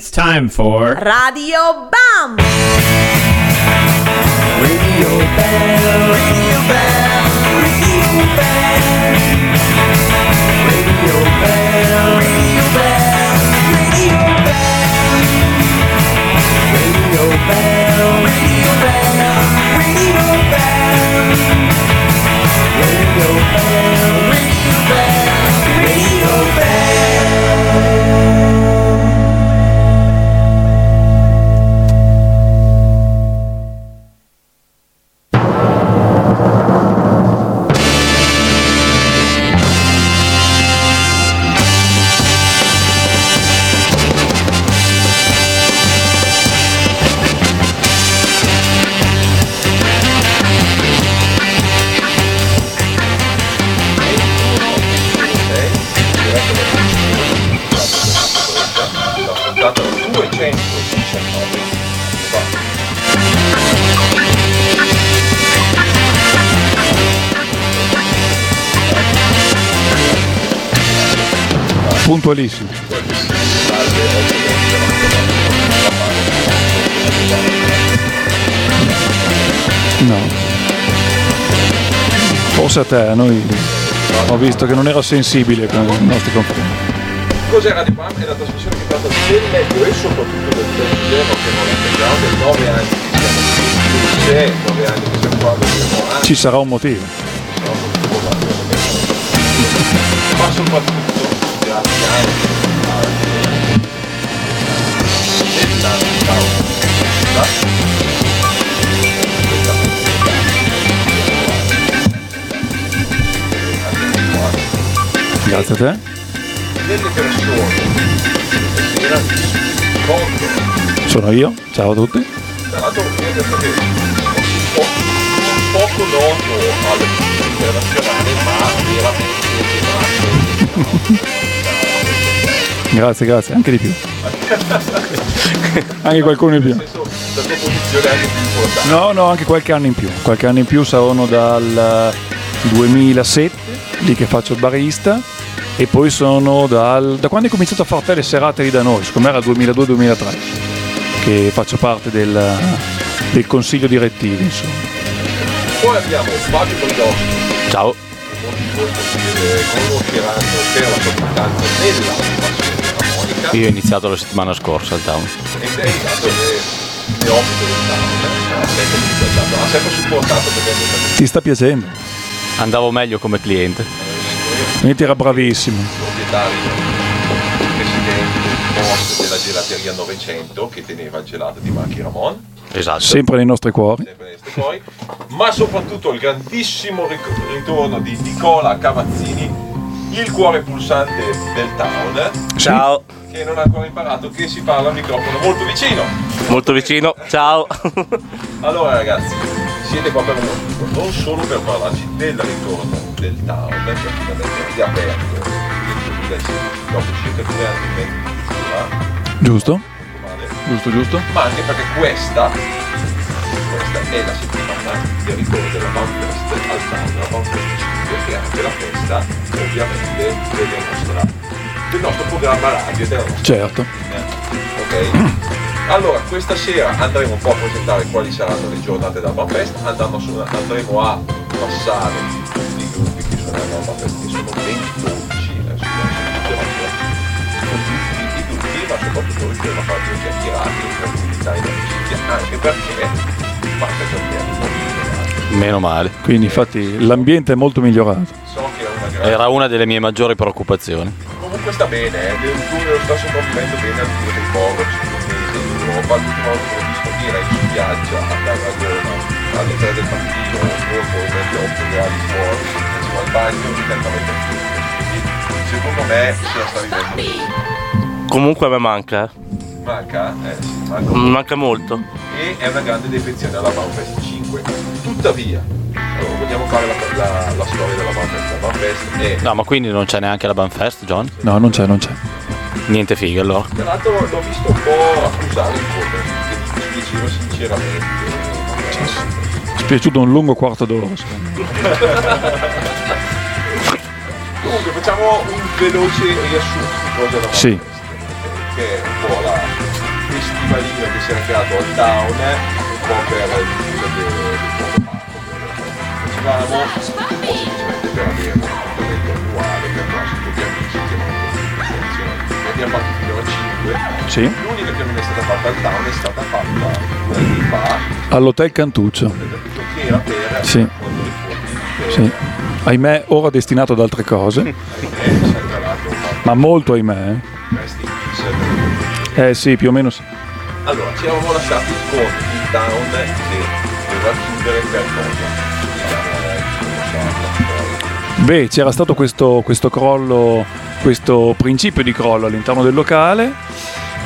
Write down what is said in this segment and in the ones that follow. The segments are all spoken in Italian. It's time for Radio Bam! Radio Bam! Radio Bam! Radio Bam! Radio Bam! Radio Bam! Radio Bam! Radio Bam! Radio Bam! Radio Bam! Radio Bam! Radio Bam! Radio Bam! Puntualissimo. No. Forse a te, noi ho visto che non ero sensibile con i nostri confronti. Cos'è Radio Bam? È la trasmissione che tratta del medio e soprattutto del terzo che non è peccato, del 9 anni che c'è, 9 anni che siamo qua, anni. Ci sarà un motivo. Passo un po'. Grazie a te. Delle persone sono io, ciao a tutti. Tra l'altro io detto che poco noto all'internazionale, ma veramente. Grazie, grazie, anche di più. Anche qualcuno in più. No, anche qualche anno in più. Qualche anno in più, saranno dal 2007, lì che faccio il barista, e poi sono da quando è cominciato a fare le serate lì da noi, siccome era 2002-2003, che faccio parte del consiglio direttivo, insomma. Poi abbiamo Fabio Collins. Ciao. Io ho iniziato la settimana scorsa al Town. Ed è stato che mi occupo del Town, ha sempre supportato perché ti sta piacendo. Andavo meglio come cliente. Quindi era bravissimo. Proprietario, presidente del posto della gelateria 900 che teneva il gelato di Marchi Ramon. Esatto. Sempre nei nostri cuori. Ma soprattutto il grandissimo ritorno di Nicola Cavazzini, il cuore pulsante del Town. Ciao. Che non ha ancora imparato che si parla a un microfono molto vicino. Molto vicino, ciao. Allora ragazzi, siete qua per un motivo, non solo per parlarci del ritorno del Town, perché vi ha aperto nel 2006, dopo circa 2 anni di giusto? Giusto. Ma anche perché questa è la settimana del ritorno della Bamfest al Town, la Bamfest, che è anche la festa ovviamente del nostro programma radio, della nostra, certo, linea. Ok, allora questa sera andremo un po' a presentare quali saranno le giornate della Bamfest, andremo a passare tutti i gruppi che suoneranno la Bamfest, che sono 12 tutti, ma soprattutto riusciremo a fare due chiacchierate in tranquillità e in amicizia, anche perché basta cambiare. Meno male. Quindi infatti l'ambiente è molto migliorato. Era una delle mie maggiori preoccupazioni. Comunque sta bene, lo stesso movimento bene al giro del Polo, in Europa, l'ultima volta che ho visto direi in spiaggia, andare a Roma, alle 3 del mattino, o poi negli 8 gradi fuori, sono al bagno, direttamente al giro. Quindi secondo me se la sta vivendo. Comunque a me manca. Manca molto. E è una grande defezione alla Bamfest 5. Tuttavia, allora, vogliamo fare la storia della Bamfest. La Bamfest è... No, ma quindi non c'è neanche la Bamfest, John? No, non c'è. Niente figa, allora. Tra l'altro l'ho visto un po' accusare il cover, che dicevo sinceramente. È piaciuto un lungo quarto d'ora. Comunque, facciamo un veloce riassunto di cosa è la Bamfest. Sì. Che è un po' la... paesino che si era creato al Town, un po' per il facevamo, un po' semplicemente per avere un appuntamento annuale per i nostri tutti amici che non funzionano. Ne abbiamo fatti fino a 5. Sì. L'unica che non è stata fatta al Town è stata fatta 2 anni fa all'Hotel Cantuccio, che era per sì. Sì. Ahimè, ora destinato ad altre cose. Ma molto ahimè. Sì, più o meno sì. Allora, ci eravamo lasciati con il Town che doveva chiudere per cosa? Beh, c'era stato questo crollo, questo principio di crollo all'interno del locale.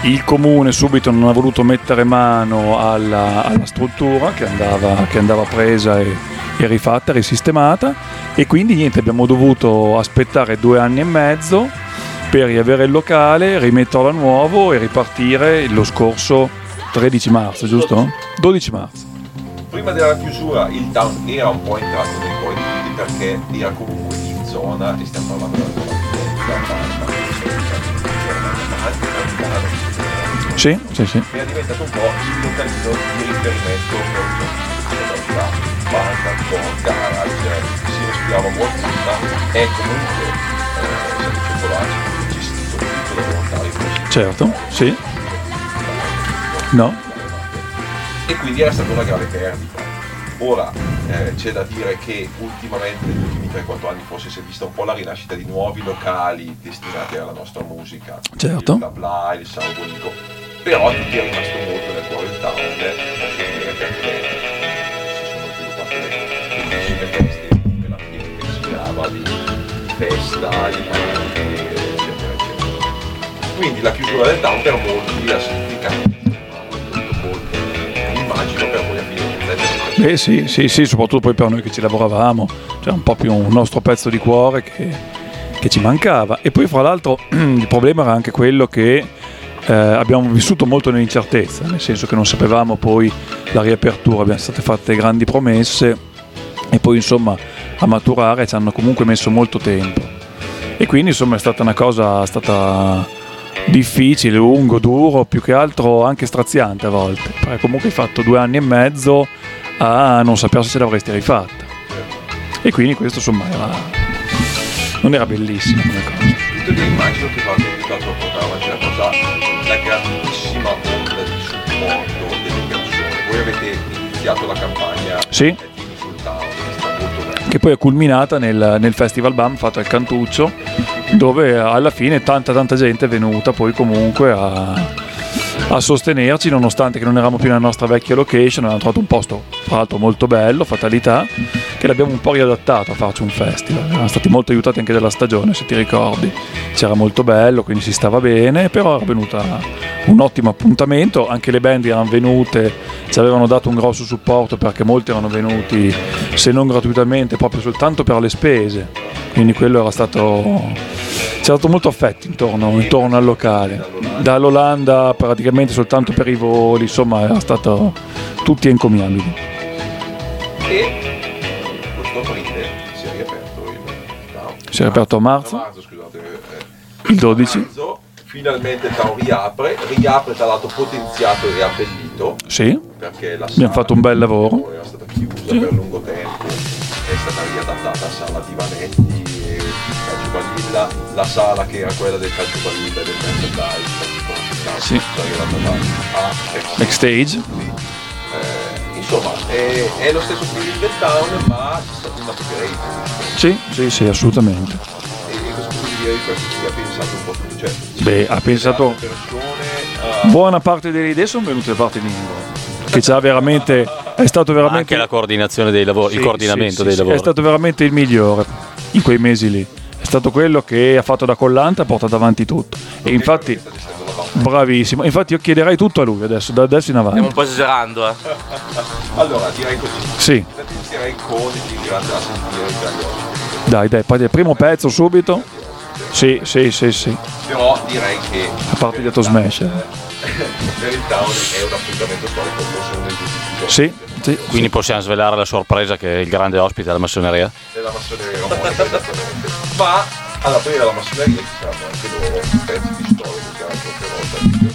Il comune subito non ha voluto mettere mano alla struttura che andava presa e rifatta, risistemata, e quindi niente, abbiamo dovuto aspettare 2 anni e mezzo per riavere il locale, rimetterlo a nuovo e ripartire lo scorso 13 marzo, giusto? 12 marzo. Prima della chiusura il Town era un po' entrato nei cuori di tutti perché era comunque in zona, e stiamo parlando della Sì. Era diventato un po' il localino di riferimento per un con garage, si respirava moltissima, è comunque gestito tutto da volontari. Certo, sì. No. E quindi era stata una grave perdita. Ora c'è da dire che ultimamente, negli ultimi 3-4 anni, forse si è vista un po' la rinascita di nuovi locali destinati alla nostra musica. Certo. Il Tabla, il Sara Bonny. Però tutti è rimasto molto nel cuore il Town, perché di festa, di parole, eccetera. Quindi la chiusura del Town per molti ha significato molto, immagino per voi a fine. Sì, soprattutto poi per noi che ci lavoravamo, cioè un po' più un nostro pezzo di cuore che ci mancava. E poi fra l'altro il problema era anche quello che abbiamo vissuto molto nell'incertezza, nel senso che non sapevamo poi la riapertura, abbiamo state fatte grandi promesse e poi insomma a maturare ci hanno comunque messo molto tempo, e quindi insomma è stata difficile, lungo, duro, più che altro anche straziante a volte, perché comunque hai fatto 2 anni e mezzo a non sapere se l'avresti rifatta, e quindi questo insomma non era bellissimo come cosa. Io ti immagino che vada aiutato a portare avanti la cosa, la grandissima onda di supporto delle persone. Voi avete iniziato la campagna, sì, che poi è culminata nel Festival Bam fatto al Cantuccio, dove alla fine tanta gente è venuta poi comunque a sostenerci, nonostante che non eravamo più nella nostra vecchia location. Abbiamo trovato un posto tra l'altro molto bello, Fatalità, che l'abbiamo un po' riadattato a farci un festival. Erano stati molto aiutati anche dalla stagione, se ti ricordi, c'era molto bello, quindi si stava bene, però era venuta un ottimo appuntamento, anche le band erano venute, ci avevano dato un grosso supporto perché molti erano venuti se non gratuitamente proprio soltanto per le spese, quindi quello era stato... C'era stato molto affetto intorno al locale, dall'Olanda praticamente soltanto per i voli, insomma era stato tutti encomiabili. E questo aprile si è riaperto a marzo, scusate, il 12. Marzo, finalmente il Town riapre dal lato potenziato e riappellito. Sì, perché la sala abbiamo fatto un bel lavoro, era stata chiusa per lungo tempo, è stata riadattata a sala divanetti, la sala che era quella del calcio balilla e del merchandise, sì, backstage, sì. Insomma è lo stesso feeling del Town, ma c'è stato un upgrade. Sì, assolutamente. E questo direi che si è pensato un po' più, cioè, beh, ha pensato persone, buona parte delle idee sono venute da parte di Ingo, che c'ha veramente è stato veramente anche la coordinazione dei lavori, sì, il coordinamento dei lavori è stato veramente il migliore in quei mesi lì. È stato quello che ha fatto da collante, ha portato avanti tutto. E infatti, bravissimo. Infatti, io chiederei tutto a lui adesso, da adesso in avanti. Stiamo un po' esagerando, eh. Allora, direi così. Sì. Direi codici, dai, primo pezzo subito. Sì. Però direi che. A parte gli Autosmash. Per il Town è un appuntamento storico, forse uno dei più. Sì. Quindi possiamo svelare la sorpresa che è il grande ospite della massoneria. Della massoneria romanica, esattamente. Ma alla prima della massoneria ci saranno anche loro pezzi di storia che hanno qualche volta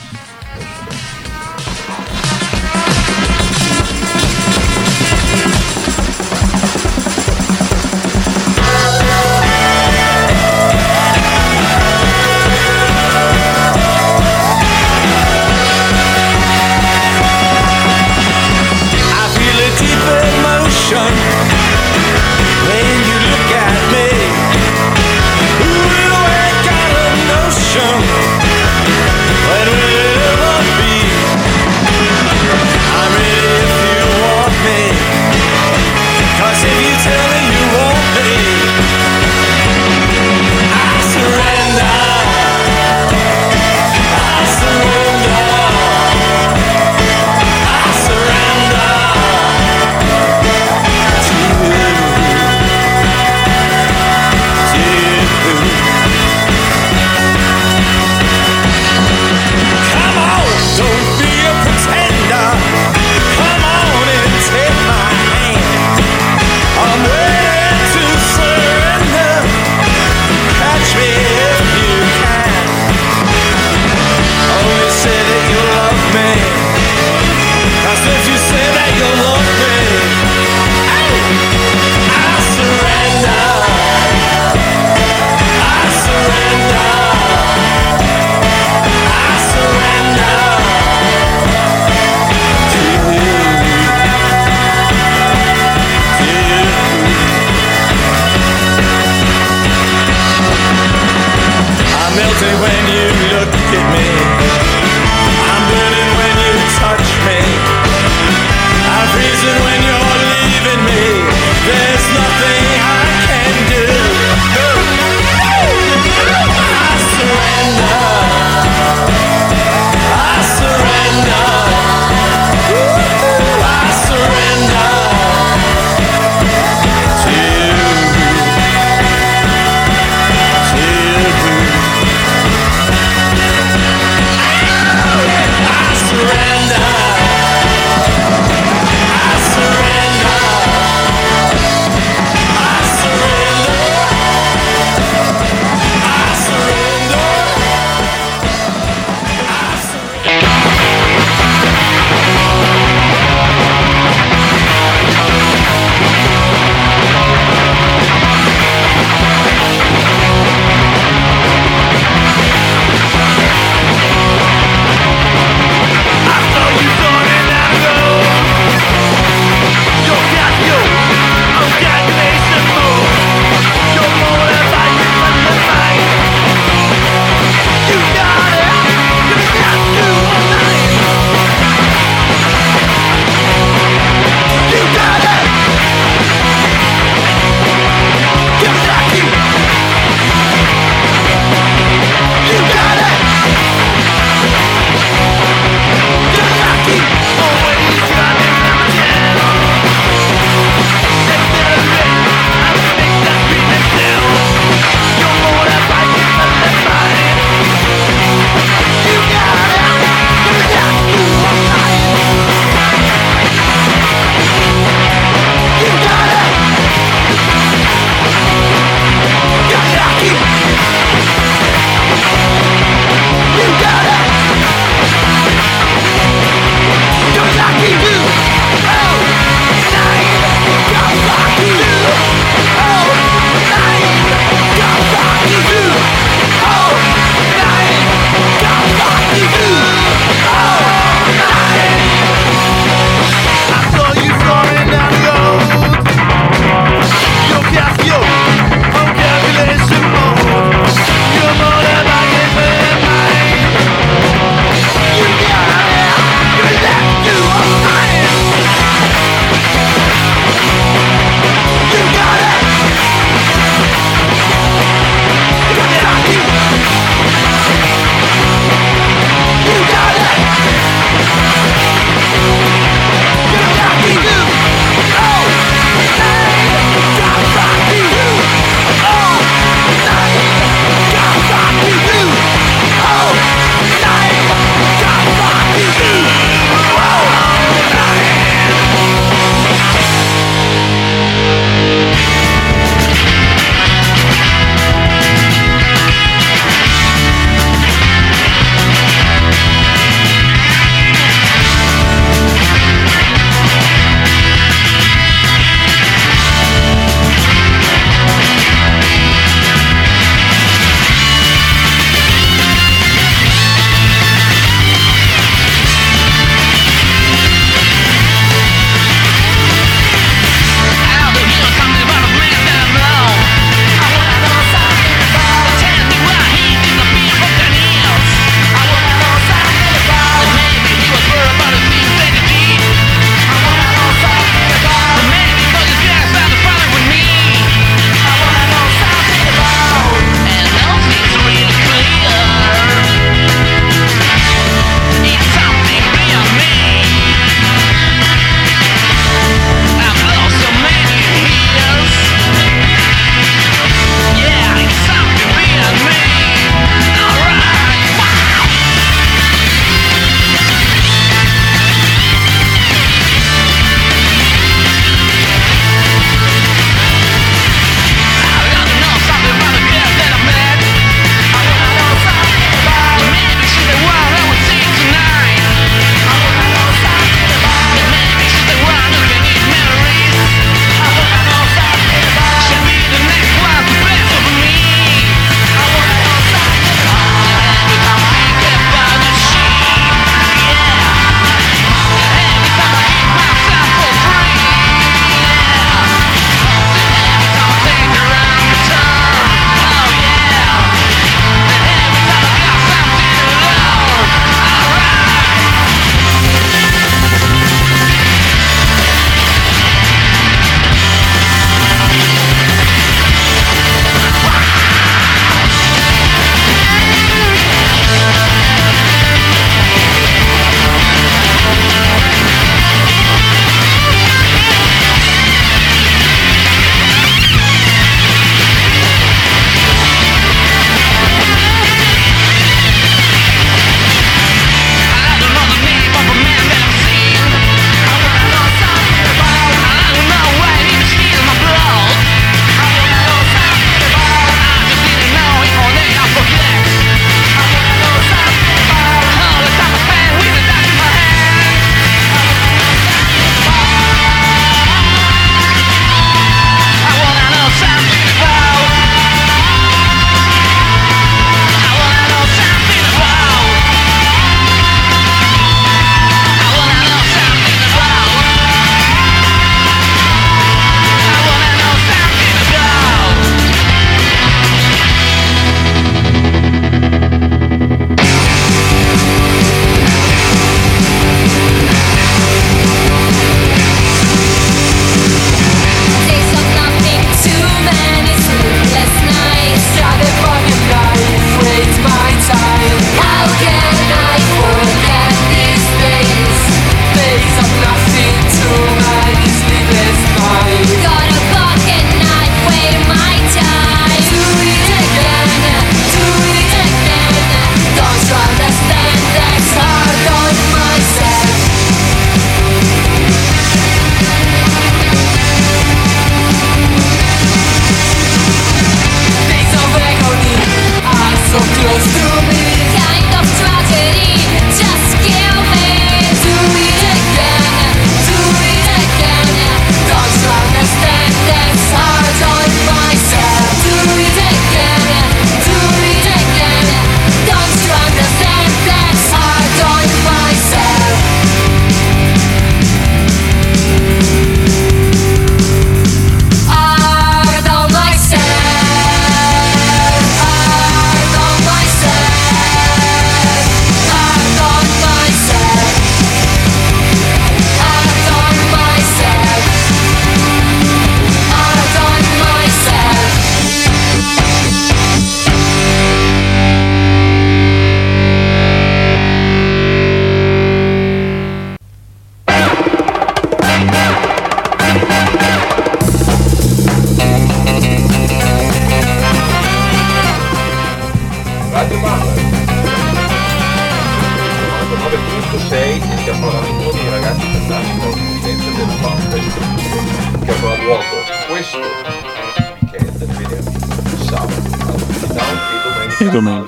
venerdì, sabato, e domenica al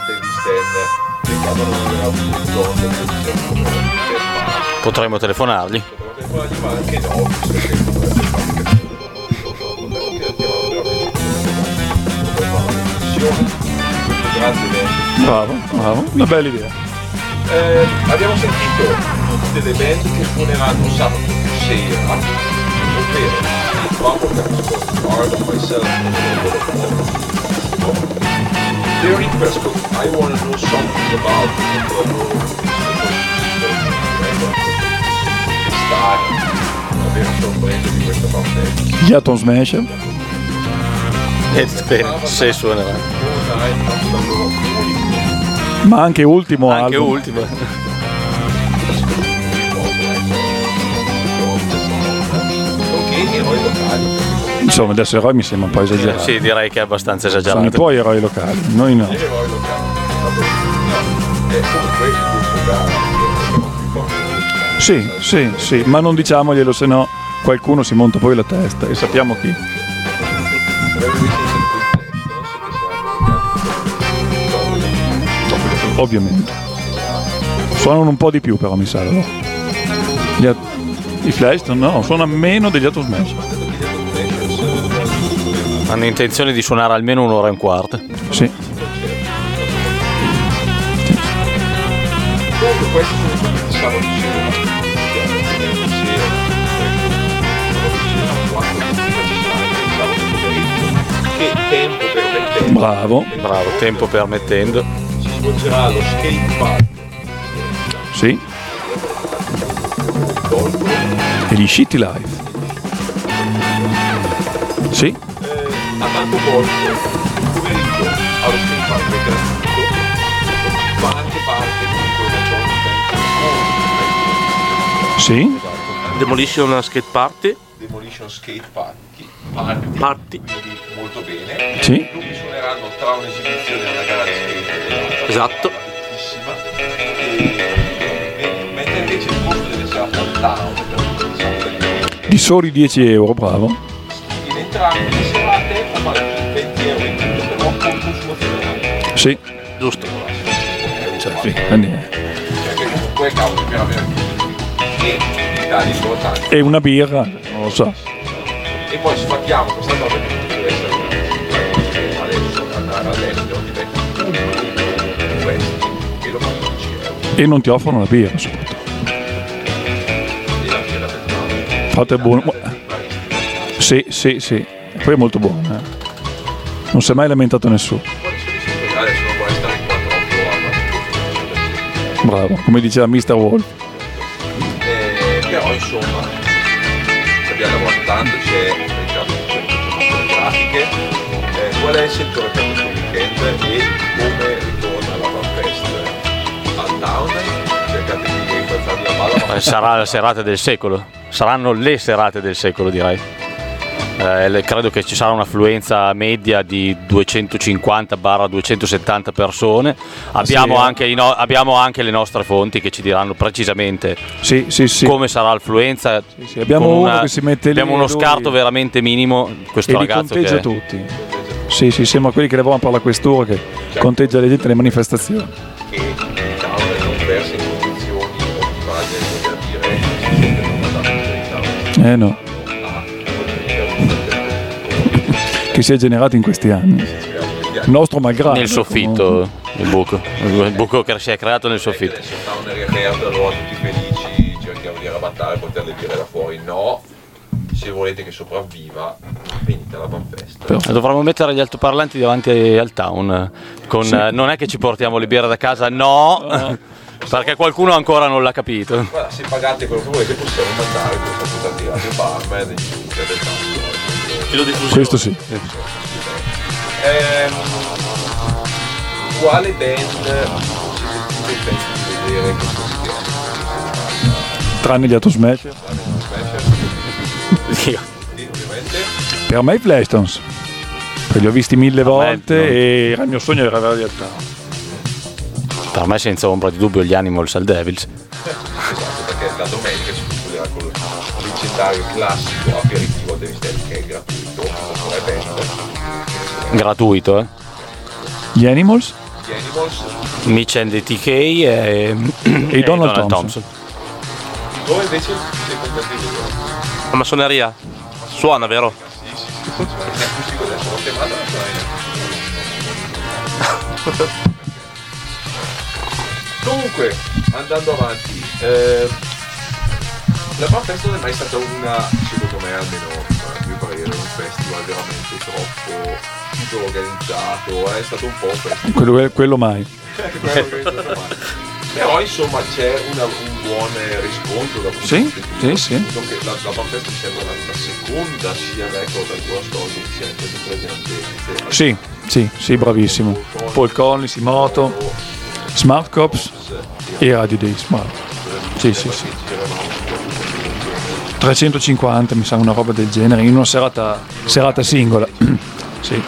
Davis Dent, che cadono nelle autosmash del potremmo telefonargli. Ma anche no, bravo, una bella idea. Abbiamo sentito tutte le band che suoneranno sabato sera, very personal. I want to know something about gli Autosmash se suonerà, ma anche ultimo anche album. Ultimo insomma, adesso eroi mi sembra un po' esagerato. Sì, direi che è abbastanza esagerato. Sono i tuoi eroi locali, noi no. Sì, ma non diciamoglielo, sennò qualcuno si monta poi la testa e sappiamo chi. Ovviamente. Suonano un po' di più però, mi sa, no? I Flashstone no, suona meno degli Autosmash. Hanno intenzione di suonare almeno un'ora e un quarto. Sì. Bravo, tempo permettendo. Si svolgerà lo skate party. Sì. E gli Shitty Life. Sì. A tanto porto, pomeriggio, allo skate party è gratuito, fa anche parte di sì. Demolition skate party. Molto bene. Sì. Tutti suoneranno tra un'esibizione e una gara di skate. Esatto. E mentre invece il costo deve essere a Town di soli €10, bravo. In entrambe le serate a fare €20 in tutto, però con consumo finale. Sì, giusto. E una birra, non lo so. E poi sfatiamo questa cosa che deve essere adesso andare all'estero, diventa un questo e lo fanno €10. E non ti offrono la birra soprattutto. Fate buono. Sì. Poi è molto buono. Non si è mai lamentato nessuno. Bravo, come diceva Mr. Wolf. Però insomma, ci abbiamo lavorato tanto, c'è grafiche. Qual è il settore per questo weekend e come ritorna la Bamfest al Town? Cercate di riportarvi la palla. Sarà la serata del secolo. Saranno le serate del secolo, direi. Credo che ci sarà un'affluenza media di 250-270 persone. Abbiamo anche le nostre fonti che ci diranno precisamente come sarà l'affluenza. Sì. Abbiamo uno che si mette lì. Abbiamo uno scarto veramente minimo. Questo e ragazzo li conteggia tutti. Sì, siamo a quelli che levavamo per la questura che conteggia le gente le manifestazioni. No. Che si è generato in questi anni. Il nostro malgrado. Nel soffitto, il buco che si è creato nel soffitto. Adesso sta un'area aperta, allora tutti felici, cerchiamo di arrabattare, portarle via da fuori. No, se volete che sopravviva, venite alla Bamfest. Dovremmo mettere gli altoparlanti davanti al Town. Non è che ci portiamo le birre da casa, no. Perché qualcuno ancora non l'ha capito. Guarda, se pagate quello che volete possiamo mandare questa cosa di Radio Bam e del questo sì. Quale band si sentite di vedere questo video? Tranne gli Autosmash. Per me i Flashstones. Li ho visti 1000 volte no. E il mio sogno era la realtà. Per me senza ombra di dubbio gli Animals al Devils. Esatto, perché la domenica si concluderà con il leggendario classico aperitivo a Davis Dent, che è gratuito, è bello, gratuito, eh. Gli Animals? Mitch and the T Case e Donald Thompson. Dove invece sei contenti? La massoneria suona, vero? Sì. Comunque, andando avanti, la Bamfest non è mai stata una, secondo me, almeno a mio parere, un festival veramente troppo tutto organizzato, è stato un po' un festival. Quello mai. Però insomma c'è un buon riscontro da questo punto. Sì. La Bamfest mi sembra la seconda sia record dal tuo storico, sia anche presente. Sì, bravissimo. Paul Collins, Moto, Smart Cops e Radio Day Smart. Sì. 350 mi sa, una roba del genere, in una serata singola. Sì.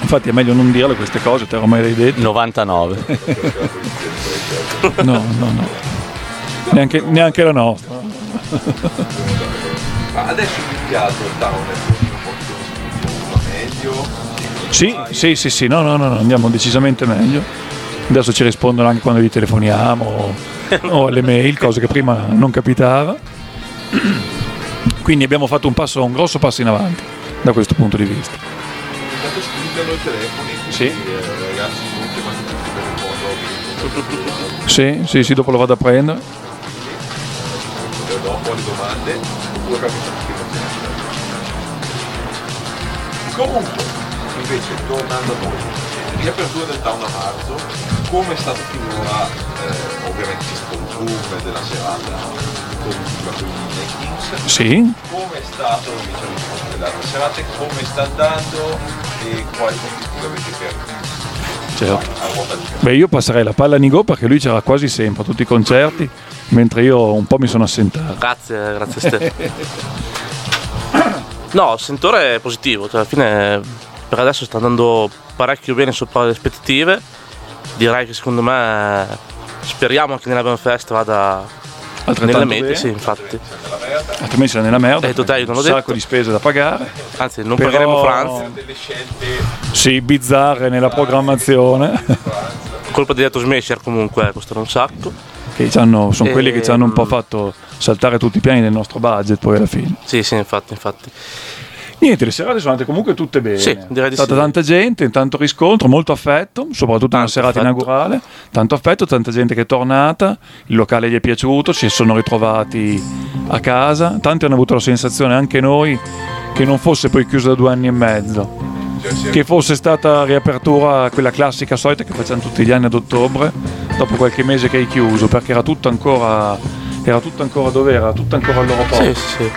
Infatti è meglio non dirle queste cose, te ormai l'hai detto. 99. No. Neanche la nostra. Ma adesso il teatro Town è un po' meglio. Sì, no, andiamo decisamente meglio. Adesso ci rispondono anche quando li telefoniamo o alle mail, cose che prima non capitava. Quindi abbiamo fatto un grosso passo in avanti da questo punto di vista. Intanto sputtano i telefoni, ragazzi, sì, dopo lo vado a prendere. Dopo le domande. Comunque, invece, tornando a noi, riapertura del Town a marzo, come è stato finora? Ovviamente c'è stato il boom della serata con i Kings. Sì. Come è stato invece della serata? Come sta andando e quali obiettivi avete per? Beh, io passerei la palla a Nigo perché lui c'era quasi sempre a tutti i concerti, mentre io un po' mi sono assentato. Grazie Stefano. No, il sentore è positivo, alla fine per adesso sta andando parecchio bene sopra le aspettative. Direi che secondo me, speriamo che nella Bamfest vada nella meta, sì, infatti. Altrimenti sarà nella merda, un sacco di spese da pagare. Anzi, non pagheremo Franz. Sì, bizzarre nella programmazione. Colpa degli Autosmash comunque, costano un sacco. Sono quelli che ci hanno un po' fatto saltare tutti i piani del nostro budget poi alla fine. Sì, infatti. Niente, le serate sono andate comunque tutte bene. Sì, direi di sì. È stata tanta gente, tanto riscontro, molto affetto, soprattutto nella serata inaugurale. Tanto affetto, tanta gente che è tornata, il locale gli è piaciuto, ci sono ritrovati a casa. Tanti hanno avuto la sensazione, anche noi, che non fosse poi chiuso da 2 anni e mezzo. Che fosse stata riapertura quella classica solita che facciamo tutti gli anni ad ottobre, dopo qualche mese che hai chiuso, perché era tutto ancora dove era, tutto ancora al loro posto. Sì.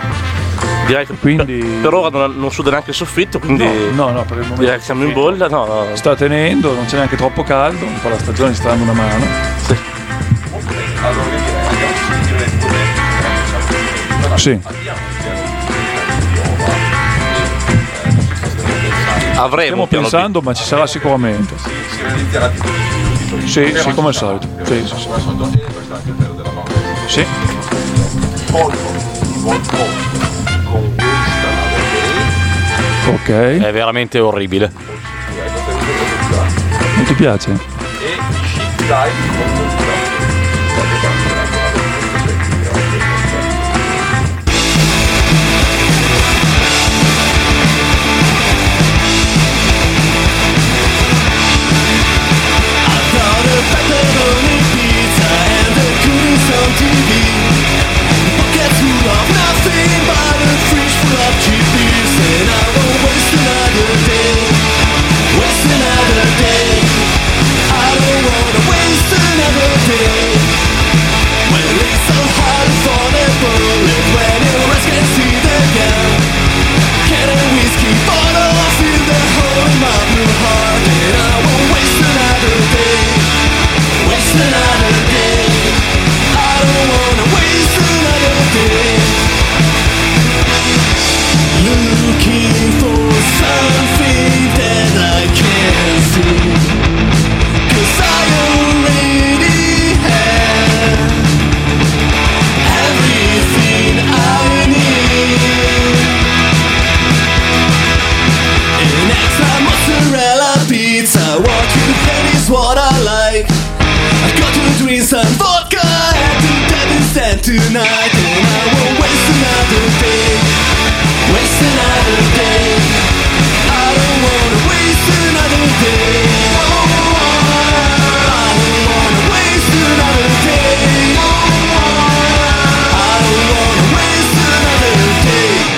Direi che quindi per ora non suda neanche il soffitto, quindi no, per il momento direi che siamo in bolla. No. Sta tenendo, non c'è neanche troppo caldo, un po' la stagione sta dando una mano. Sì. Sì. Stiamo pensando, ma ci sarà sicuramente. Sì, come al solito. Sì. Ok. È veramente orribile. Non ti piace? E Shitty Life. Waste another day. I don't wanna waste another day. drinks and vodka at the Davis Dent tonight, and I will waste another day, waste another day. I don't wanna waste another day. I don't wanna waste another day. I don't wanna waste another day.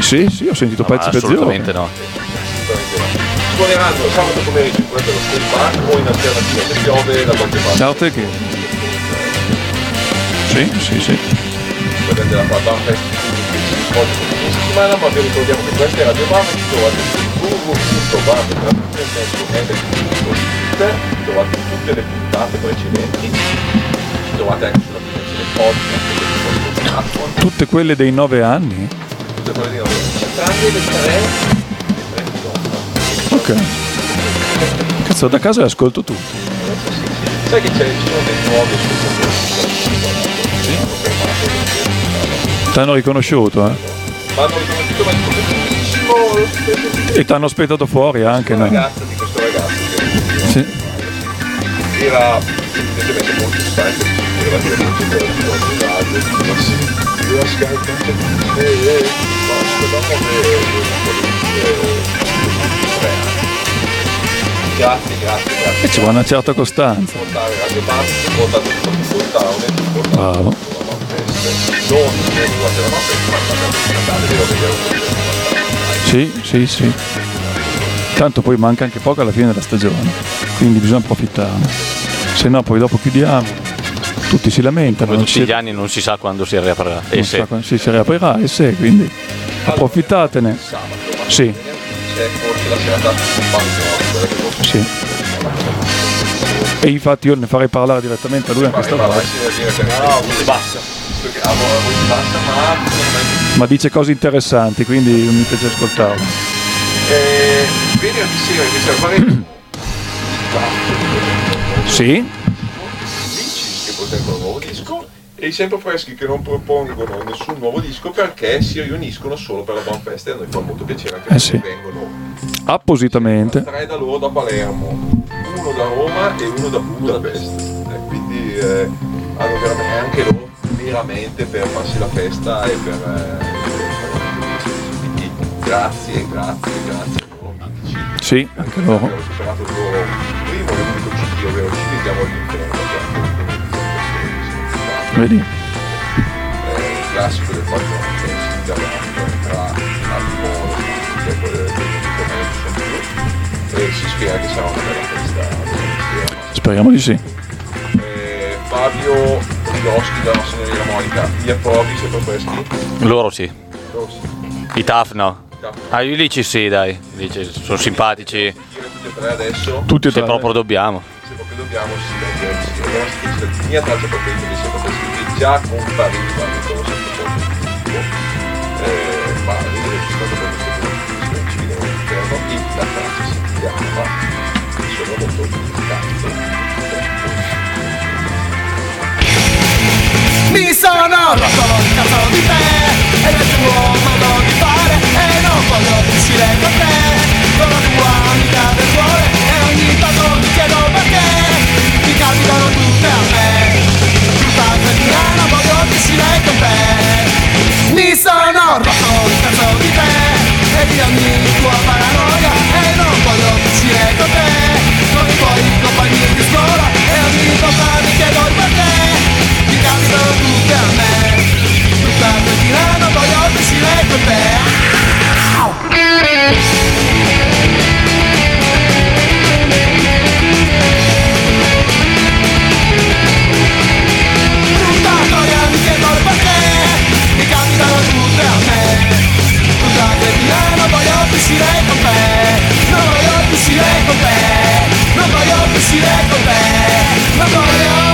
Sì, ho sentito partecipazione. Assolutamente no. Suoneranno sabato pomeriggio in quello dello School Park o in alternativa se piove da qualche parte. Ciao te che... Sì. Quella della Bamfest di settimana, ma vi ricordiamo che questa è Radio Bam, trovate www.bam.net, trovate tutte le puntate precedenti, trovate anche sulla pagina del podcast, tutte quelle dei 9 anni. Ok. Cazzo, da casa le ascolto tutti. Sai che c'è, ci sono dei nuovi su. T'hanno riconosciuto, eh? T'hanno riconosciuto, ma è bellissimo. E t'hanno aspettato fuori anche, no? Di questo ragazzo che sì. Era evidentemente molto stanco, era veramente grazie. E ci vuole una certa costanza. Bravo. Sì. Tanto poi manca anche poco alla fine della stagione, quindi bisogna approfittarne. Se no poi dopo chiudiamo. Tutti si lamentano. Come tutti gli anni non si sa quando si riaprirà. E se si riaprirà, e se, quindi approfittatene. Sì. Sì. E infatti io ne farei parlare direttamente a lui anche stavolta. Ma dice cose interessanti, quindi mi piace ascoltarlo. Sì. Nuovo disco e i sempre freschi che non propongono nessun nuovo disco perché si riuniscono solo per la Bamfest, e a noi fa molto piacere anche se vengono appositamente 3 da loro da Palermo, 1 da Roma e 1 da Budapest, quindi hanno veramente anche loro veramente per farsi la festa e per grazie sì, anche loro abbiamo superato il loro primo e unico CD, ovvero ci vediamo all'interno. Vedi? Il classico del fatto che si interrompe tra l'album e quello del spera che sia una bella festa. Speriamo di sì. Fabio Loschi dalla Sonoria Monica, gli approvi se per questi? Loro sì. Loro sì. I TAF no. Ah, io lì ci sì, dai, lì ci sono simpatici. Tutti e tre adesso. Tutti e tre. Se proprio dobbiamo. Se proprio dobbiamo, sì, perché la mia traccia preferita di sempre questi già con Parigi, ma non sono sempre positivo. Ma io sono stato per questo video, perché la traccia si chiama, sono molto importante. Mi sono rotto l'incazzo di te e del tuo modo di fare, e non voglio uscire con te, con la tua amica del cuore. E ogni tanto mi chiedo perché mi capitano tutte a me, tutta fredda, non voglio uscire con te. Mi sono rotto l'incazzo di te e di ogni tua paranoia, e non voglio uscire con te, con i tuoi compagni di scuola. E ogni volta mi chiedo perché capitano tutte a me, tutta mattina non voglio uscire con te. Tutta storia mi chiedo il perché, mi capitano tutte a me, tutta mattina non voglio uscire con te, non voglio uscire con te, non voglio uscire con te, non voglio.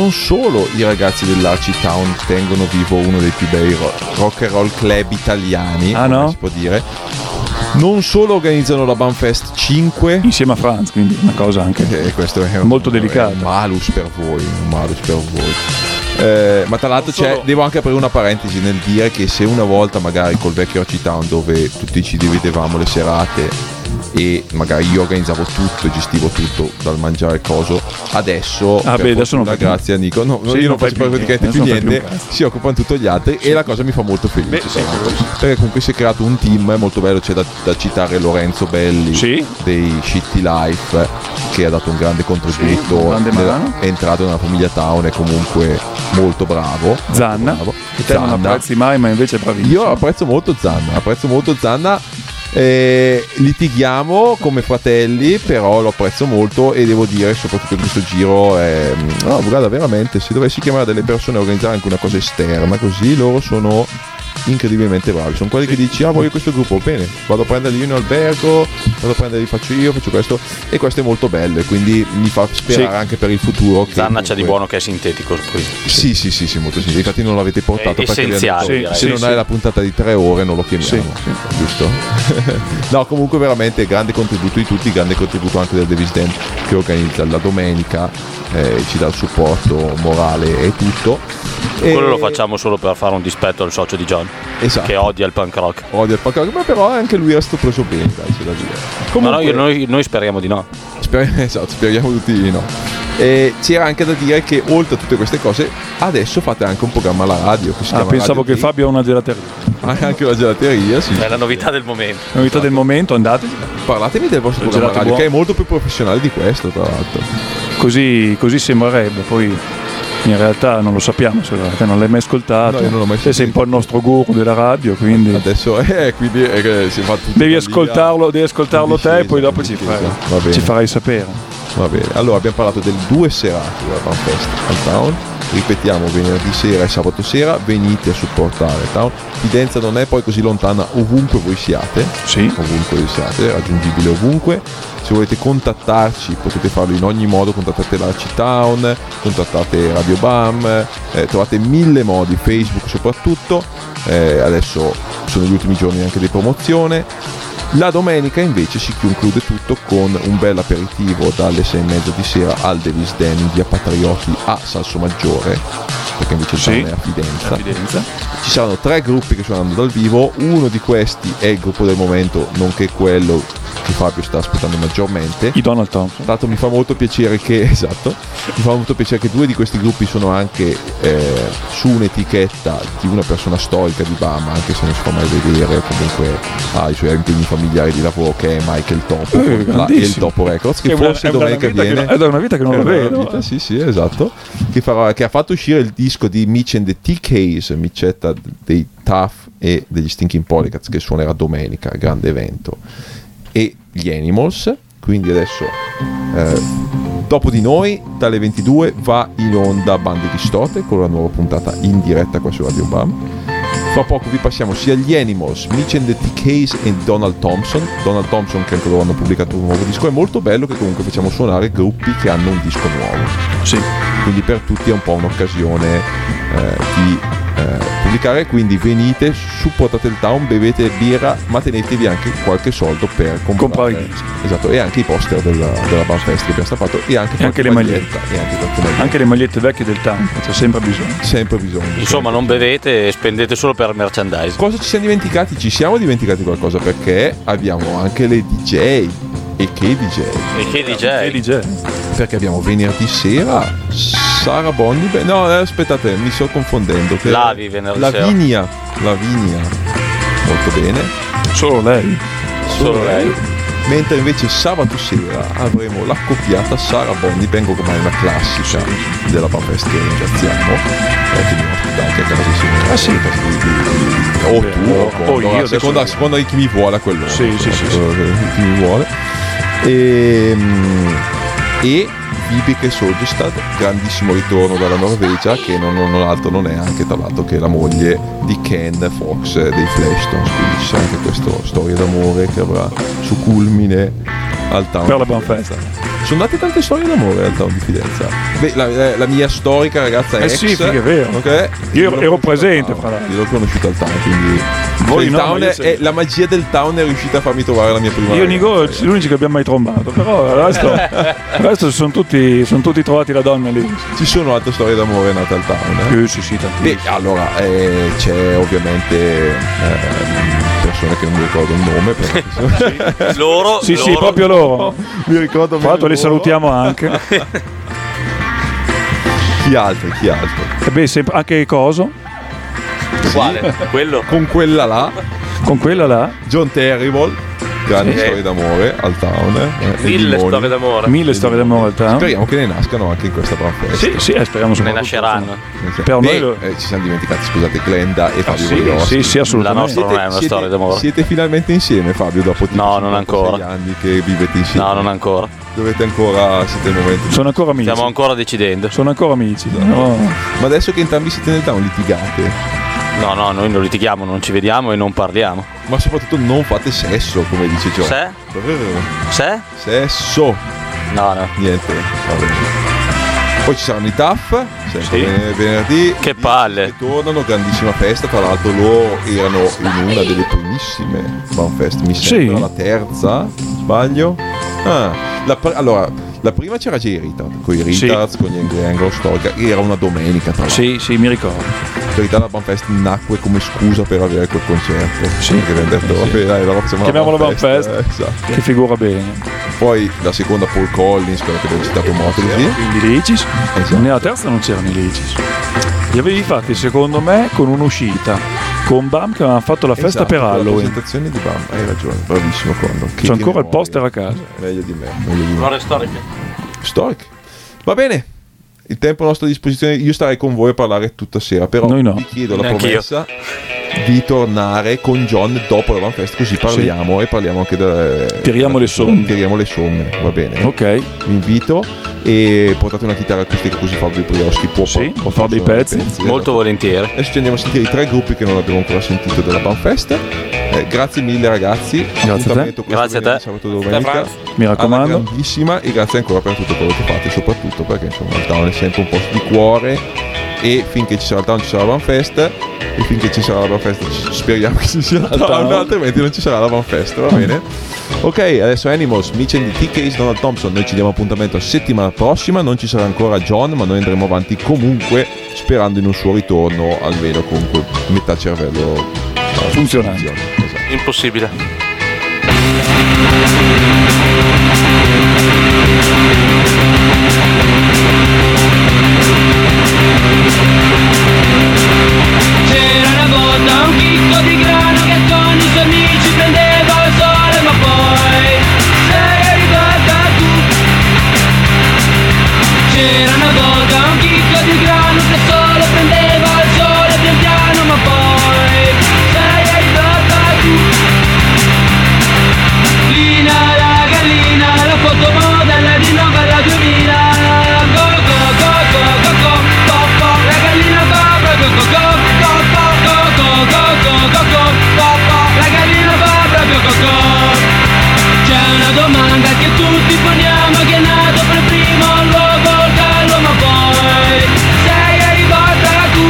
non solo i ragazzi dell'Arci Town tengono vivo uno dei più bei rock and roll club italiani, si può dire, non solo organizzano la Bamfest 5 insieme a Franz, quindi una cosa anche questo è molto delicata, un malus per voi, ma tra l'altro devo anche aprire una parentesi nel dire che se una volta magari col vecchio Arci Town, dove tutti ci dividevamo le serate e magari io organizzavo tutto, gestivo tutto, dal mangiare coso, adesso grazie a Nico io non faccio praticamente più niente, si occupano tutto gli altri e la cosa mi fa molto felice, perché comunque si è creato un team molto bello. C'è da citare Lorenzo Belli dei Shitty Life, che ha dato un grande contributo, è entrato nella famiglia Town, è comunque molto bravo. Zanna, che te non apprezzi mai, ma invece è bravissimo. Io apprezzo molto Zanna. Litighiamo come fratelli, però lo apprezzo molto e devo dire soprattutto in questo giro guarda, veramente se dovessi chiamare delle persone a organizzare anche una cosa esterna così, loro sono incredibilmente bravi, sono quelli che dici voglio questo gruppo, bene, vado a prenderli io in albergo, faccio questo, e questo è molto bello e quindi mi fa sperare anche per il futuro. Zanna c'è di buono che è sintetico poi. Sì, molto sintetico, infatti non l'avete portato, essenziale, se non hai la puntata di 3 ore non lo chiamiamo, giusto? No, comunque veramente grande contributo di tutti, grande contributo anche del Davis Dent che organizza la domenica, ci dà il supporto morale e tutto. Quello lo facciamo solo per fare un dispetto al socio di John, che odia il punk rock, ma però anche lui è stato preso bene, dai, c'è da dire. Comunque, ma noi speriamo di no. Speriamo tutti di no. E c'era anche da dire che oltre a tutte queste cose adesso fate anche un programma alla radio che si chiama pensavo Radio che T. Fabio ha una gelateria. Anche la gelateria, sì. È la novità del momento. Andate, parlatemi del vostro programma radio, che è molto più professionale di questo, tra l'altro. Così sembrerebbe, poi in realtà non lo sappiamo, cioè non l'hai mai ascoltato, non l'ho mai sentito. Sei un po' il nostro guru della radio, quindi adesso si fa tutto. Devi ascoltarlo te e poi dopo ci farai sapere. Va bene, allora abbiamo parlato delle 2 serate della Bamfest al Town, ripetiamo venerdì sera e sabato sera, venite a supportare il Town. Fidenza non è poi così lontana, ovunque voi siate, raggiungibile ovunque. Se volete contattarci potete farlo in ogni modo, contattate l'Arci Town, contattate Radio Bam, trovate 1000 modi, Facebook soprattutto, adesso sono gli ultimi giorni anche di promozione. La domenica invece si conclude tutto con un bel aperitivo dalle 6:30 di sera al Davis Den in via Patrioti a Salsomaggiore, perché invece è a Fidenza. Ci saranno 3 gruppi che suonano dal vivo, uno di questi è il gruppo del momento, nonché quello che Fabio sta aspettando maggiormente, i Donald Thompson. Tanto mi fa molto piacere che due di questi gruppi sono anche su un'etichetta di una persona storica di Bama, anche se non si fa mai vedere, comunque ha i suoi impegni familiari di lavoro, che è Michael Topo e il Topo Records, che forse domenica viene, è da una vita che non lo vedo, che ha fatto uscire il disco di Mitch and the T Case, Michetta dei Tough e degli Stinking Politiks, che suonerà domenica, grande evento, e gli Animals. Quindi adesso dopo di noi dalle 22 va in onda Bande Distorte con la nuova puntata in diretta qua su Radio Bam. Fra poco vi passiamo sia gli Animals, Mitch and the T Case e Donald Thompson, che anche loro hanno pubblicato un nuovo disco. È molto bello che comunque facciamo suonare gruppi che hanno un disco nuovo, quindi per tutti è un po' un'occasione pubblicare, quindi venite, supportate il Town, bevete birra, ma tenetevi anche qualche soldo per comprare. E anche i poster della Bamfest che abbiamo stampato, e anche le magliette. Anche le magliette vecchie del Town, c'è sempre bisogno. Insomma, non bevete e spendete solo per merchandise. Cosa ci siamo dimenticati? Ci siamo dimenticati qualcosa, perché abbiamo anche le DJ. E che DJ? Perché abbiamo venerdì sera Sara Bonny. Aspettate, mi sto confondendo. La Vinia. Molto bene. Solo lei. Mentre invece sabato sera avremo l'accoppiata Sara Bonny, vengo come una classica della Bamfest, che ringraziamo. Io seconda di chi mi vuole a quell'ora. Chi mi vuole. E Bibiche Solstad, grandissimo ritorno dalla Norvegia, che non altro non è, anche tra l'altro, che la moglie di Ken Fox dei Flashstones, quindi c'è anche questa storia d'amore che avrà su culmine al Town per la Bamfest. Sono nate tante storie d'amore in realtà, di fidanza. Beh, la mia storica ragazza ex, sì, che è vero, okay? Io ero presente, fra l'altro. Io l'ho conosciuta al Town, quindi la magia del Town è riuscita a farmi trovare la mia prima. Io e Nico sono l'unici che abbiamo mai trombato, però il resto sono tutti trovati la donna lì. Ci sono altre storie d'amore nate al Town, eh? Sì, beh, allora c'è ovviamente persone che non mi ricordo il nome, però loro. Sì, loro. Sì, proprio loro. Mi ricordo. Tra l'altro li salutiamo anche. Chi altro? E beh, sempre anche Coso. Quale? Quello? Con quella là. John Terrible, grandi storie d'amore al Town. Mille storie d'amore al Town. Speriamo che ne nascano anche in questa Bamfest. Sì, speriamo ne nasceranno. Per noi ci siamo dimenticati, scusate, Glenda e Fabio. Sì, assolutamente. La nostra non è una storia d'amore. Siete finalmente insieme, Fabio, dopo no, non ancora. Anni che vivete insieme. No, non ancora. Dovete ancora, siete nel momento. Sono ancora amici. Stiamo ancora decidendo. No. Ma adesso che entrambi siete nel Town, litigate? No, noi non litighiamo, non ci vediamo e non parliamo. Ma soprattutto non fate sesso, come dice Gio. Sesso? No. Niente, va bene. Poi ci saranno i TAF, sempre venerdì. Che palle! Che tornano, grandissima festa. Tra l'altro loro erano in una delle primissime Bamfest, mi sembra la terza, sbaglio. La prima c'era già con i Richards, con gli Anglo Storica, era una domenica tra l'altro. Sì, mi ricordo. In verità la Bamfest nacque come scusa per avere quel concerto. Sì. Perché abbiamo detto, vabbè, dai, allora facciamo chiamiamolo Bamfest. Esatto. Che figura bene. Poi la seconda Paul Collins, quella che avevo citato molto. Quindi Licis. Esatto. Nella terza non c'erano i Licis. Li avevi fatti, secondo me, con un'uscita. Con Bam che avevano fatto la festa per Halloween. La presentazione di Bam, hai ragione, bravissimo. C'è ancora il poster a casa. Meglio di me. Ore storiche. Va bene, il tempo a nostra disposizione. Io starei con voi a parlare tutta sera, però vi chiedo la promessa di tornare con John dopo la Bamfest, così parliamo e parliamo anche tiriamo le somme. Va bene, ok, vi invito e portate una chitarra acustica, così Fabio Brioschi può fare dei pezzi molto volentieri. Adesso ci andiamo a sentire i tre gruppi che non abbiamo ancora sentito della Bamfest. Grazie mille ragazzi, grazie a te. Mi raccomando, Anna, grandissima, e grazie ancora per tutto quello che fate, soprattutto perché insomma il Town è sempre un posto di cuore, e finché ci sarà il Town ci sarà la Bamfest, e finché ci sarà la Bamfest speriamo che ci sia il Town, altrimenti non ci sarà la Bamfest, va bene? Ok, adesso Animals, Mitch and the T Case, Donald Thompson. Noi ci diamo appuntamento settimana prossima, non ci sarà ancora John, ma noi andremo avanti comunque sperando in un suo ritorno, almeno comunque metà cervello funzionante. Esatto. Impossibile. C'era una volta un chicco di grano che con i suoi amici prendeva il sole, ma poi sei arrivata tu. C'era una volta un chicco di grano che solo prendeva il sole pian piano, ma poi sei arrivata tu. Lina la gallina, la fotomodella di Novara 2000. C'è una domanda che tutti poniamo, che è nato per primo luogo il gallo, ma poi sei arrivata tu.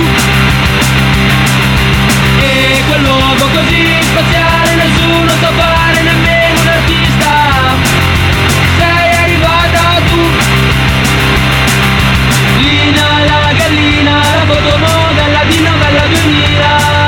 E quel luogo così spaziale nessuno sa fare, nemmeno un artista. Sei arrivata tu. Lina la gallina, la fotomodella di Novara 2000.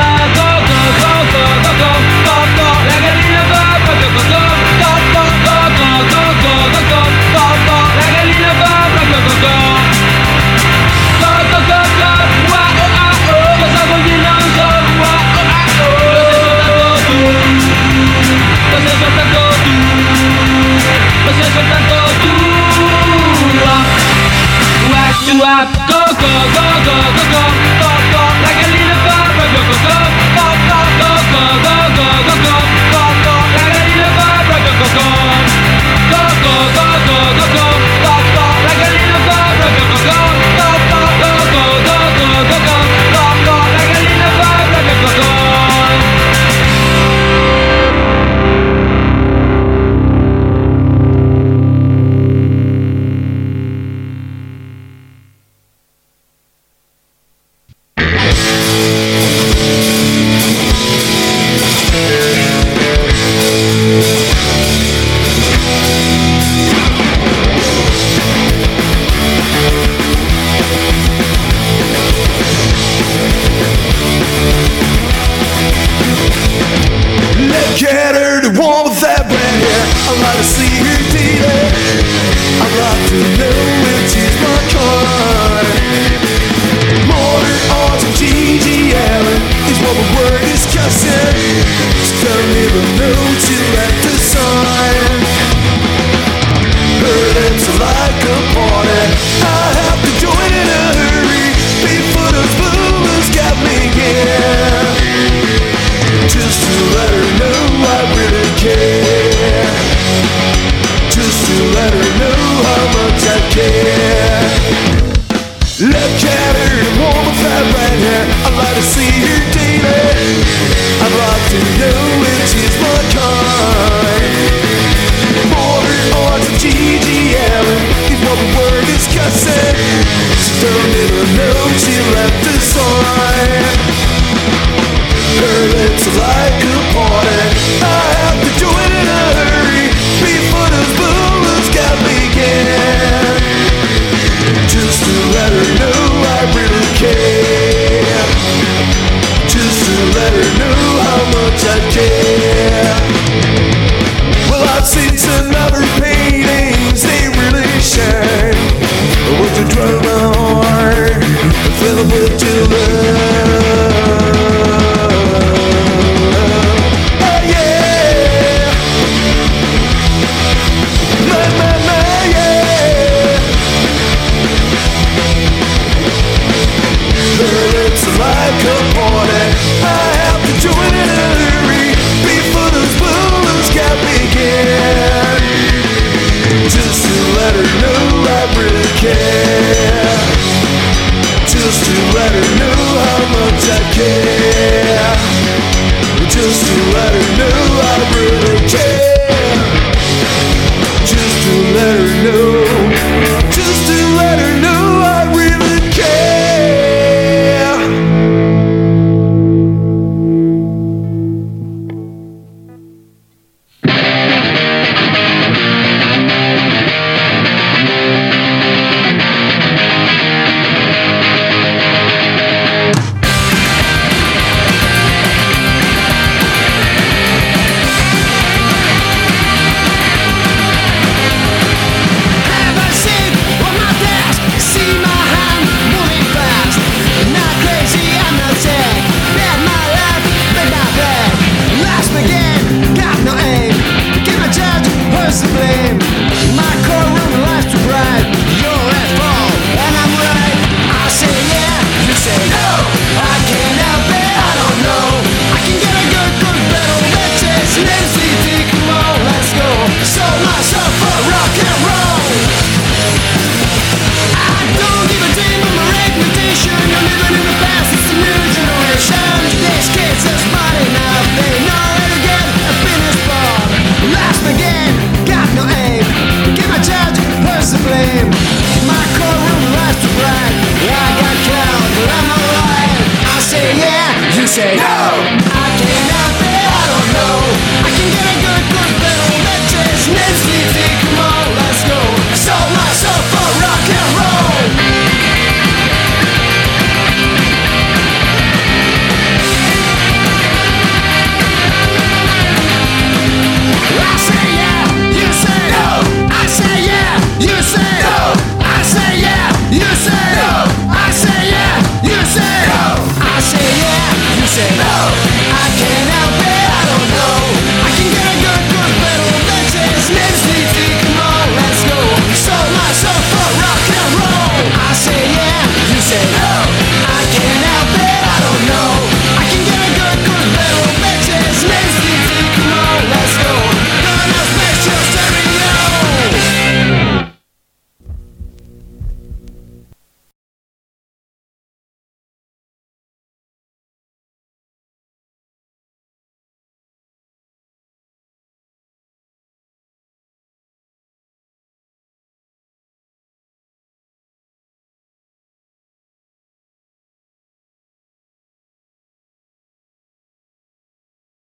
I'd like to see you dealing. I'd like to know which is my kind. Modern art and GGL is what we were discussing. Still leave a note you left to sign. Her lips are like a party. I have to join in a hurry before the blues got me in. Just to let her know I really care. Just to let her know how much I care. Look at her, the woman with that red hair. I'd like to see her dating. I'd like to know if she's my kind. Modern arts and GGL is what we were discussing. She don't even know she left a sign. Her lips are like a party. I have to join in a hurry before those blues got me again. Just to let her know I really care. Just to let her know how much I care. I've seen some other paintings, they really shine. But to drown my heart, fill up with your love. Oh yeah. My, my, my, yeah. Her lips are like a party. I have to join in a hurry before those blues got me. Just to let her know I really care. Just to let her know how much I care. Just to let her know I really care.